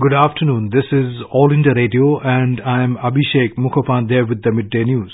Good afternoon. This is All India Radio and I am Abhishek Mukhopadhyay with the Midday News.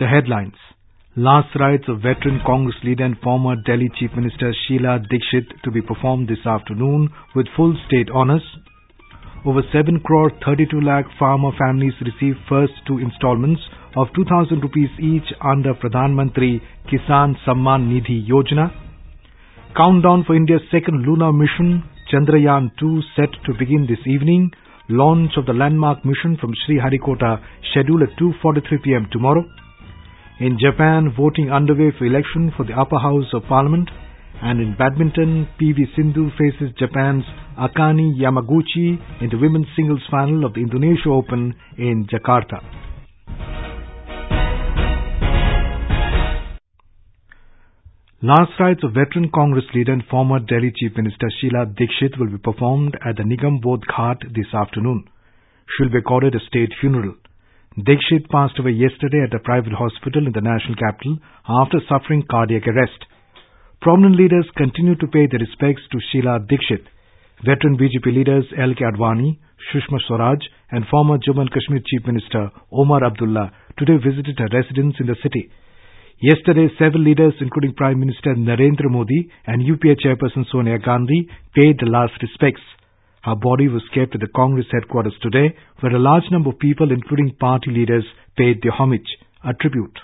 The headlines. Last rites of veteran Congress leader and former Delhi Chief Minister Sheila Dikshit to be performed this afternoon with full state honours. Over 7 crore 32 lakh farmer families receive first two installments of 2,000 rupees each under Pradhan Mantri Kisan Samman Nidhi Yojana. Countdown for India's second lunar mission, Chandrayaan 2, set to begin this evening. Launch of the landmark mission from Sriharikota scheduled at 2:43 p.m. tomorrow. In Japan, voting underway for election for the upper house of parliament. And in badminton, PV Sindhu faces Japan's Akane Yamaguchi in the women's singles final of the Indonesia Open in Jakarta. Last rites of veteran Congress leader and former Delhi Chief Minister Sheila Dikshit will be performed at the Nigam Bodh Ghat this afternoon. She will be accorded a state funeral. Dikshit passed away yesterday at a private hospital in the national capital after suffering cardiac arrest. Prominent leaders continue to pay their respects to Sheila Dikshit. Veteran BJP leaders L.K. Advani, Sushma Swaraj and former Jammu and Kashmir Chief Minister Omar Abdullah today visited her residence in the city. Yesterday, several leaders including Prime Minister Narendra Modi and UPA Chairperson Sonia Gandhi paid the last respects. Her body was kept at the Congress headquarters today, where a large number of people including party leaders paid their homage, a tribute.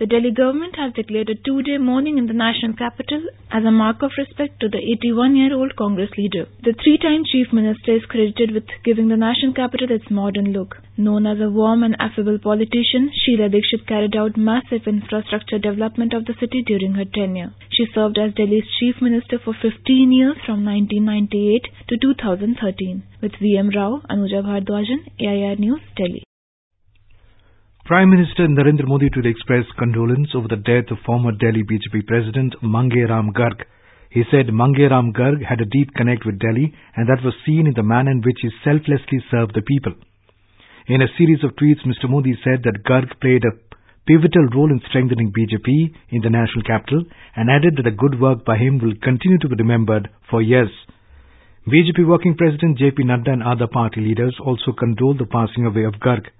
The Delhi government has declared a two-day mourning in the national capital as a mark of respect to the 81-year-old Congress leader. The three-time chief minister is credited with giving the national capital its modern look. Known as a warm and affable politician, Sheila Dikshit carried out massive infrastructure development of the city during her tenure. She served as Delhi's chief minister for 15 years from 1998 to 2013. With V.M. Rao, Anuja Bhardwajan, AIR News, Delhi. Prime Minister Narendra Modi today expressed condolence over the death of former Delhi BJP President Mange Ram Garg. He said Mange Ram Garg had a deep connect with Delhi and that was seen in the manner in which he selflessly served the people. In a series of tweets, Mr. Modi said that Garg played a pivotal role in strengthening BJP in the national capital and added that the good work by him will continue to be remembered for years. BJP Working President JP Nadda and other party leaders also condoled the passing away of Garg.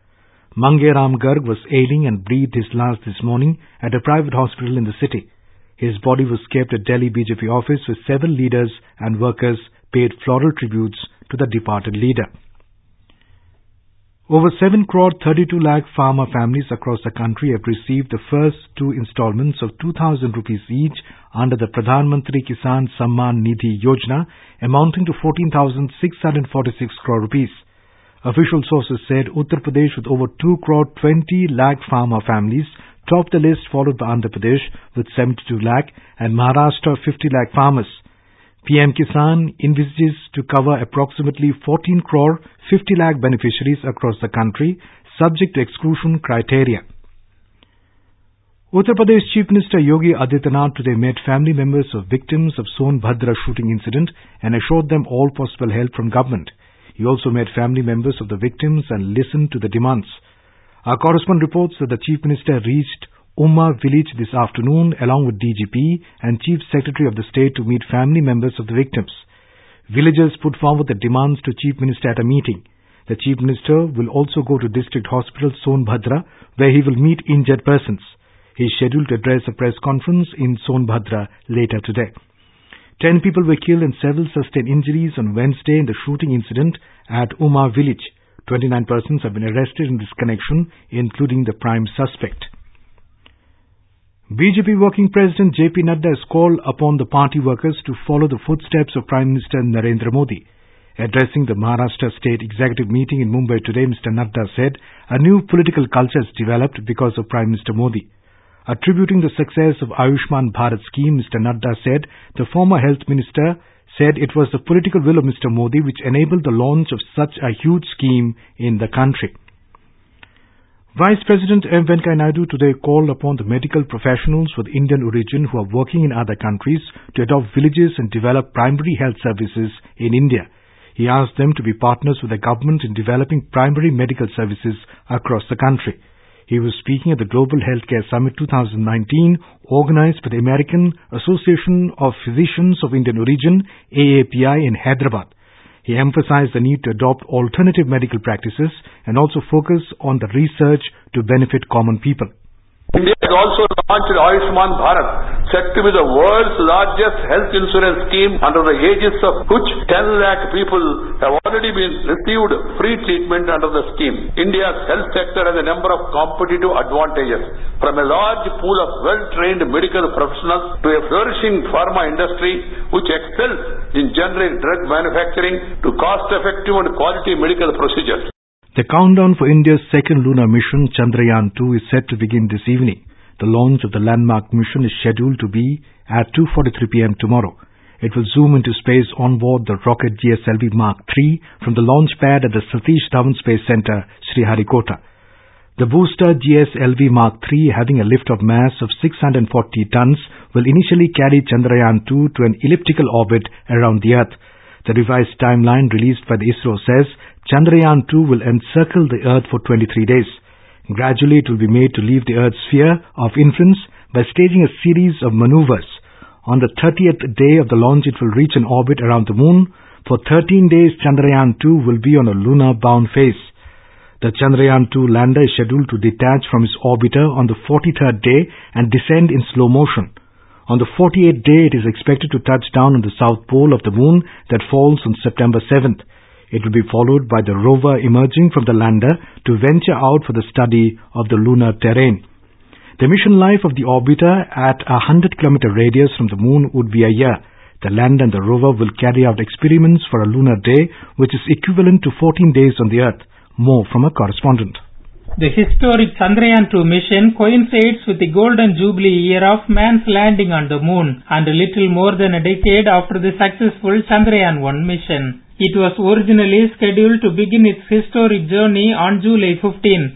Mange Ram Garg was ailing and breathed his last this morning at a private hospital in the city. His body was kept at Delhi BJP office where several leaders and workers paid floral tributes to the departed leader. Over 7 crore 32 lakh farmer families across the country have received the first two installments of 2,000 rupees each under the Pradhan Mantri Kisan Samman Nidhi Yojana, amounting to 14,646 crore rupees. Official sources said Uttar Pradesh with over 2 crore 20 lakh farmer families topped the list, followed by Andhra Pradesh with 72 lakh and Maharashtra 50 lakh farmers. PM Kisan envisages to cover approximately 14 crore 50 lakh beneficiaries across the country, subject to exclusion criteria. Uttar Pradesh Chief Minister Yogi Adityanath today met family members of victims of Sonbhadra shooting incident and assured them all possible help from government. He also met family members of the victims and listened to the demands. Our correspondent reports that the Chief Minister reached Ummah Village this afternoon along with DGP and Chief Secretary of the State to meet family members of the victims. Villagers put forward the demands to Chief Minister at a meeting. The Chief Minister will also go to District Hospital Sonbhadra where he will meet injured persons. He is scheduled to address a press conference in Sonbhadra later today. 10 people were killed and several sustained injuries on Wednesday in the shooting incident at Ummah Village. 29 persons have been arrested in this connection, including the prime suspect. BJP Working President JP Nadda has called upon the party workers to follow the footsteps of Prime Minister Narendra Modi. Addressing the Maharashtra State Executive Meeting in Mumbai today, Mr. Nadda said a new political culture has developed because of Prime Minister Modi. Attributing the success of Ayushman Bharat scheme, Mr. Nadda said the former health minister said it was the political will of Mr. Modi which enabled the launch of such a huge scheme in the country. Vice President M. Venkaiah Naidu today called upon the medical professionals with Indian origin who are working in other countries to adopt villages and develop primary health services in India. He asked them to be partners with the government in developing primary medical services across the country. He was speaking at the Global Healthcare Summit 2019, organized by the American Association of Physicians of Indian Origin, AAPI, in Hyderabad. He emphasized the need to adopt alternative medical practices and also focus on the research to benefit common people. India has also launched Ayushman Bharat, said to be the world's largest health insurance scheme, under the aegis of which 10 lakh people have already been received free treatment under the scheme. India's health sector has a number of competitive advantages, from a large pool of well-trained medical professionals to a flourishing pharma industry which excels in generic drug manufacturing to cost-effective and quality medical procedures. The countdown for India's second lunar mission, Chandrayaan 2, is set to begin this evening. The launch of the landmark mission is scheduled to be at 2:43 p.m. tomorrow. It will zoom into space onboard the rocket GSLV Mark III from the launch pad at the Satish Dhawan Space Centre, Sriharikota. The booster GSLV Mark III, having a lift of mass of 640 tons, will initially carry Chandrayaan 2 to an elliptical orbit around the Earth. The revised timeline released by the ISRO says Chandrayaan 2 will encircle the Earth for 23 days. Gradually, it will be made to leave the Earth's sphere of influence by staging a series of maneuvers. On the 30th day of the launch, it will reach an orbit around the Moon. For 13 days, Chandrayaan 2 will be on a lunar-bound phase. The Chandrayaan 2 lander is scheduled to detach from its orbiter on the 43rd day and descend in slow motion. On the 48th day, it is expected to touch down on the south pole of the Moon that falls on September 7th. It will be followed by the rover emerging from the lander to venture out for the study of the lunar terrain. The mission life of the orbiter at a 100-kilometer radius from the Moon would be a year. The lander and the rover will carry out experiments for a lunar day, which is equivalent to 14 days on the Earth. More from a correspondent. The historic Chandrayaan 2 mission coincides with the golden jubilee year of man's landing on the Moon and a little more than a decade after the successful Chandrayaan 1 mission. It was originally scheduled to begin its historic journey on July 15.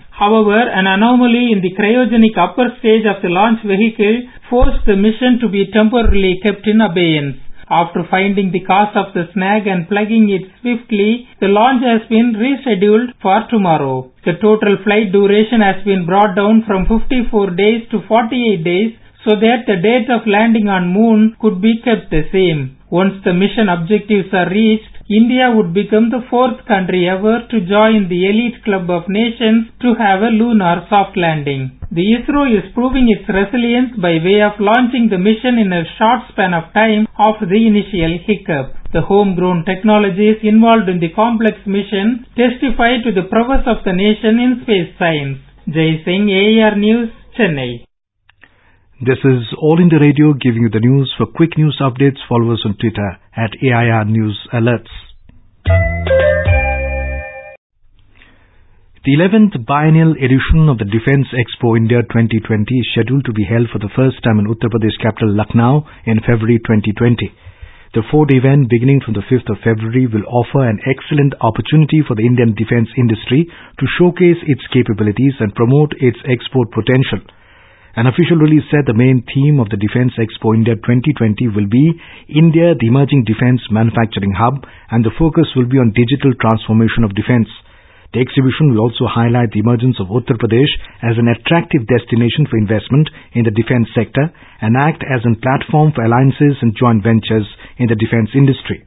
However, an anomaly in the cryogenic upper stage of the launch vehicle forced the mission to be temporarily kept in abeyance. After finding the cause of the snag and plugging it swiftly, the launch has been rescheduled for tomorrow. The total flight duration has been brought down from 54 days to 48 days so that the date of landing on Moon could be kept the same. Once the mission objectives are reached, India would become the fourth country ever to join the elite club of nations to have a lunar soft landing. The ISRO is proving its resilience by way of launching the mission in a short span of time after the initial hiccup. The homegrown technologies involved in the complex mission testify to the prowess of the nation in space science. Jai Singh, AR News, Chennai. This is All in the Radio, giving you the news. For quick news updates, follow us on Twitter at AIR News Alerts. The 11th biennial edition of the Defence Expo India 2020 is scheduled to be held for the first time in Uttar Pradesh capital Lucknow in February 2020. The four-day event beginning from the 5th of February will offer an excellent opportunity for the Indian defence industry to showcase its capabilities and promote its export potential. An official release said the main theme of the Defence Expo India 2020 will be India, the Emerging Defence Manufacturing Hub, and the focus will be on digital transformation of defence. The exhibition will also highlight the emergence of Uttar Pradesh as an attractive destination for investment in the defence sector and act as a platform for alliances and joint ventures in the defence industry.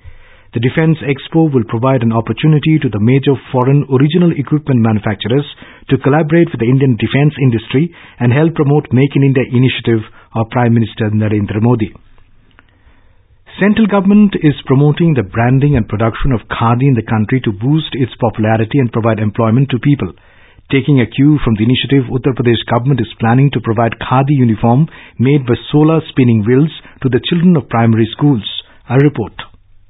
The Defence Expo will provide an opportunity to the major foreign original equipment manufacturers to collaborate with the Indian defence industry and help promote Make in India initiative of Prime Minister Narendra Modi. Central government is promoting the branding and production of khadi in the country to boost its popularity and provide employment to people. Taking a cue from the initiative, Uttar Pradesh government is planning to provide khadi uniform made by solar spinning wheels to the children of primary schools. A report.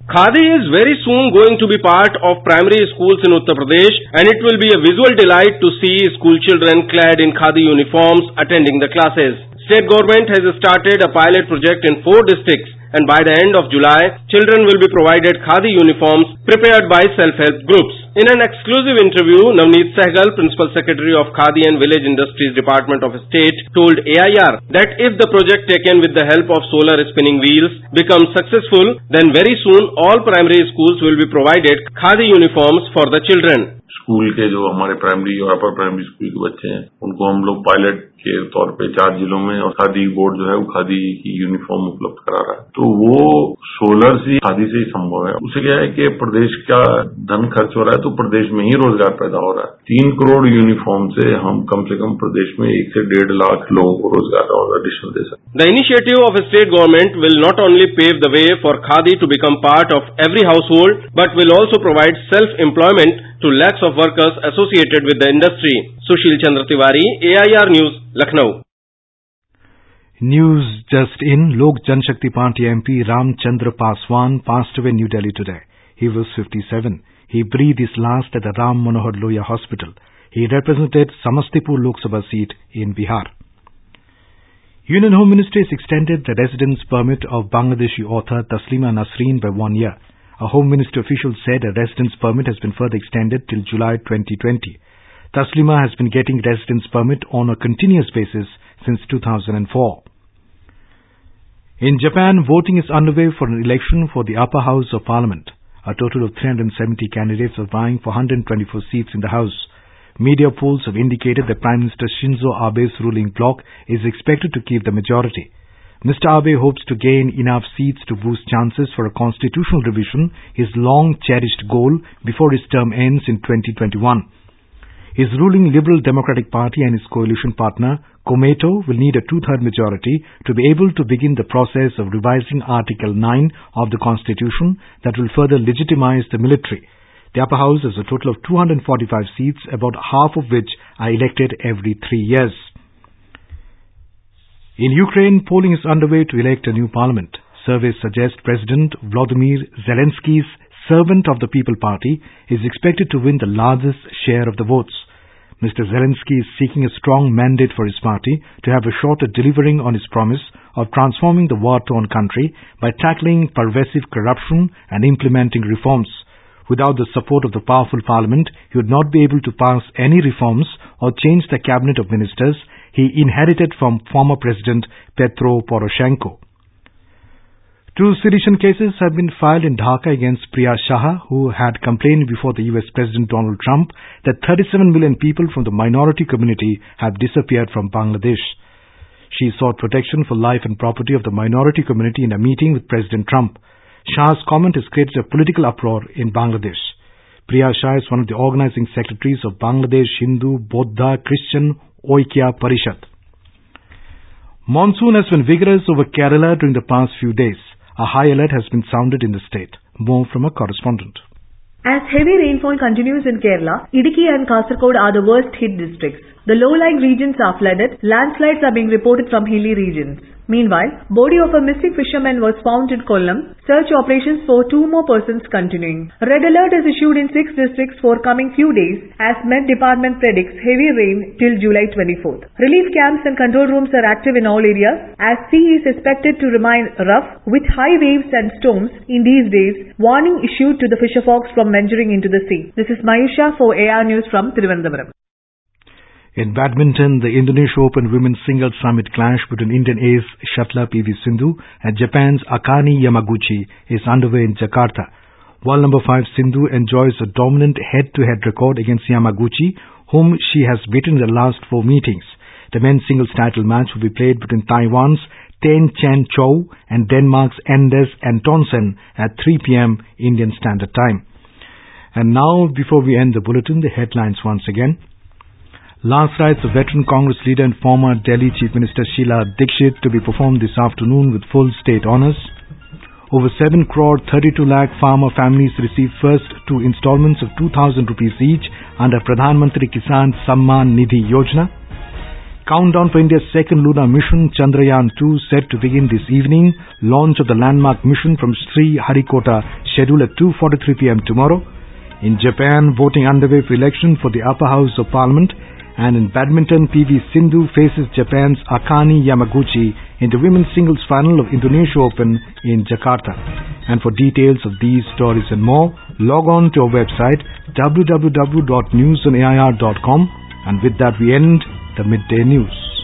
Khadi is very soon going to be part of primary schools in Uttar Pradesh, and it will be a visual delight to see school children clad in khadi uniforms attending the classes. State government has started a pilot project in 4 districts, and by the end of July, children will be provided khadi uniforms prepared by self-help groups. In an exclusive interview, Navneet Sehgal, Principal Secretary of Khadi and Village Industries Department of State, told AIR that if the project taken with the help of solar spinning wheels becomes successful, then very soon all primary schools will be provided Khadi uniforms for the children. School के जो हमारे primary और upper primary school के बच्चे हैं उनको हम लोग पायलट के तौर पे 4 जिलों में और खादी बोर्ड जो है वो खादी की यूनिफॉर्म उपलब्ध करा रहा है, तो वो सोलर से खादी से ही संभव है। उससे क्या है कि प्रदेश का धन खर्च हो रहा है तो प्रदेश में ही रोजगार पैदा हो रहा है। 3 करोड़ यूनिफॉर्म से कम प्रदेश में 1 से 1.5 लाख लोगों को रोजगार और एडिशनल दे सकते। The initiative of state government will not only pave the way for khadi to become part of every household but will also provide self employment to lakhs of workers associated with the industry. Sushil Chandra Tiwari, AIR News, Lucknow. News just in, Lok Jan Shakti Party MP Ramchandra Paswan passed away in New Delhi today. He was 57. He breathed his last at the Ram Manohar Lohiya Hospital. He represented Samastipur Lok Sabha seat in Bihar. Union Home Ministry has extended the residence permit of Bangladeshi author Taslima Nasreen by 1 year. A Home Ministry official said a residence permit has been further extended till July 2020. Taslima has been getting residence permit on a continuous basis since 2004. In Japan, voting is underway for an election for the upper house of parliament. A total of 370 candidates are vying for 124 seats in the house. Media polls have indicated that Prime Minister Shinzo Abe's ruling bloc is expected to keep the majority. Mr. Abe hopes to gain enough seats to boost chances for a constitutional revision, his long-cherished goal, before his term ends in 2021. His ruling Liberal Democratic Party and his coalition partner, Komeito, will need a two-third majority to be able to begin the process of revising Article 9 of the Constitution that will further legitimize the military. The upper house has a total of 245 seats, about half of which are elected every 3 years. In Ukraine, polling is underway to elect a new parliament. Surveys suggest President Volodymyr Zelensky's Servant of the People Party is expected to win the largest share of the votes. Mr. Zelensky is seeking a strong mandate for his party to have a shot at delivering on his promise of transforming the war-torn country by tackling pervasive corruption and implementing reforms. Without the support of the powerful parliament, he would not be able to pass any reforms or change the cabinet of ministers he inherited from former President Petro Poroshenko. 2 sedition cases have been filed in Dhaka against Priya Shah, who had complained before the US President Donald Trump that 37 million people from the minority community have disappeared from Bangladesh. She sought protection for life and property of the minority community in a meeting with President Trump. Shah's comment has created a political uproar in Bangladesh. Priya Shah is one of the organizing secretaries of Bangladesh Hindu, Bodha, Christian, Oikya Parishad. Monsoon has been vigorous over Kerala during the past few days. A high alert has been sounded in the state. More from a correspondent. As heavy rainfall continues in Kerala, Idiki and Kasaragod are the worst hit districts. The low-lying regions are flooded. Landslides are being reported from hilly regions. Meanwhile, body of a missing fisherman was found in Kollam. Search operations for 2 more persons continuing. Red alert is issued in 6 districts for coming few days as Met Department predicts heavy rain till July 24th. Relief camps and control rooms are active in all areas as sea is expected to remain rough with high waves and storms in these days. Warning issued to the fisher folks from venturing into the sea. This is Mayusha for AR News from Thiruvananthapuram. In badminton, the Indonesia Open Women's Singles Summit clash between Indian ace shuttler PV Sindhu and Japan's Akane Yamaguchi is underway in Jakarta. World number 5 Sindhu enjoys a dominant head-to-head record against Yamaguchi, whom she has beaten in the last 4 meetings. The men's singles title match will be played between Taiwan's Ten Chan Chow and Denmark's Anders Antonsen at 3 p.m. Indian Standard Time. And now, before we end the bulletin, the headlines once again. Last rites of veteran Congress leader and former Delhi Chief Minister Sheila Dikshit to be performed this afternoon with full state honours. Over 7.32 crore farmer families received first 2 instalments of 2,000 rupees each under Pradhan Mantri Kisan Samman Nidhi Yojana. Countdown for India's second lunar mission, Chandrayaan 2, set to begin this evening. Launch of the landmark mission from Sriharikota scheduled at 2:43 p.m. tomorrow. In Japan, voting underway for election for the upper house of parliament. And in badminton, PV Sindhu faces Japan's Akane Yamaguchi in the women's singles final of Indonesia Open in Jakarta. And for details of these stories and more, log on to our website www.newsonair.com. And with that, we end the midday news.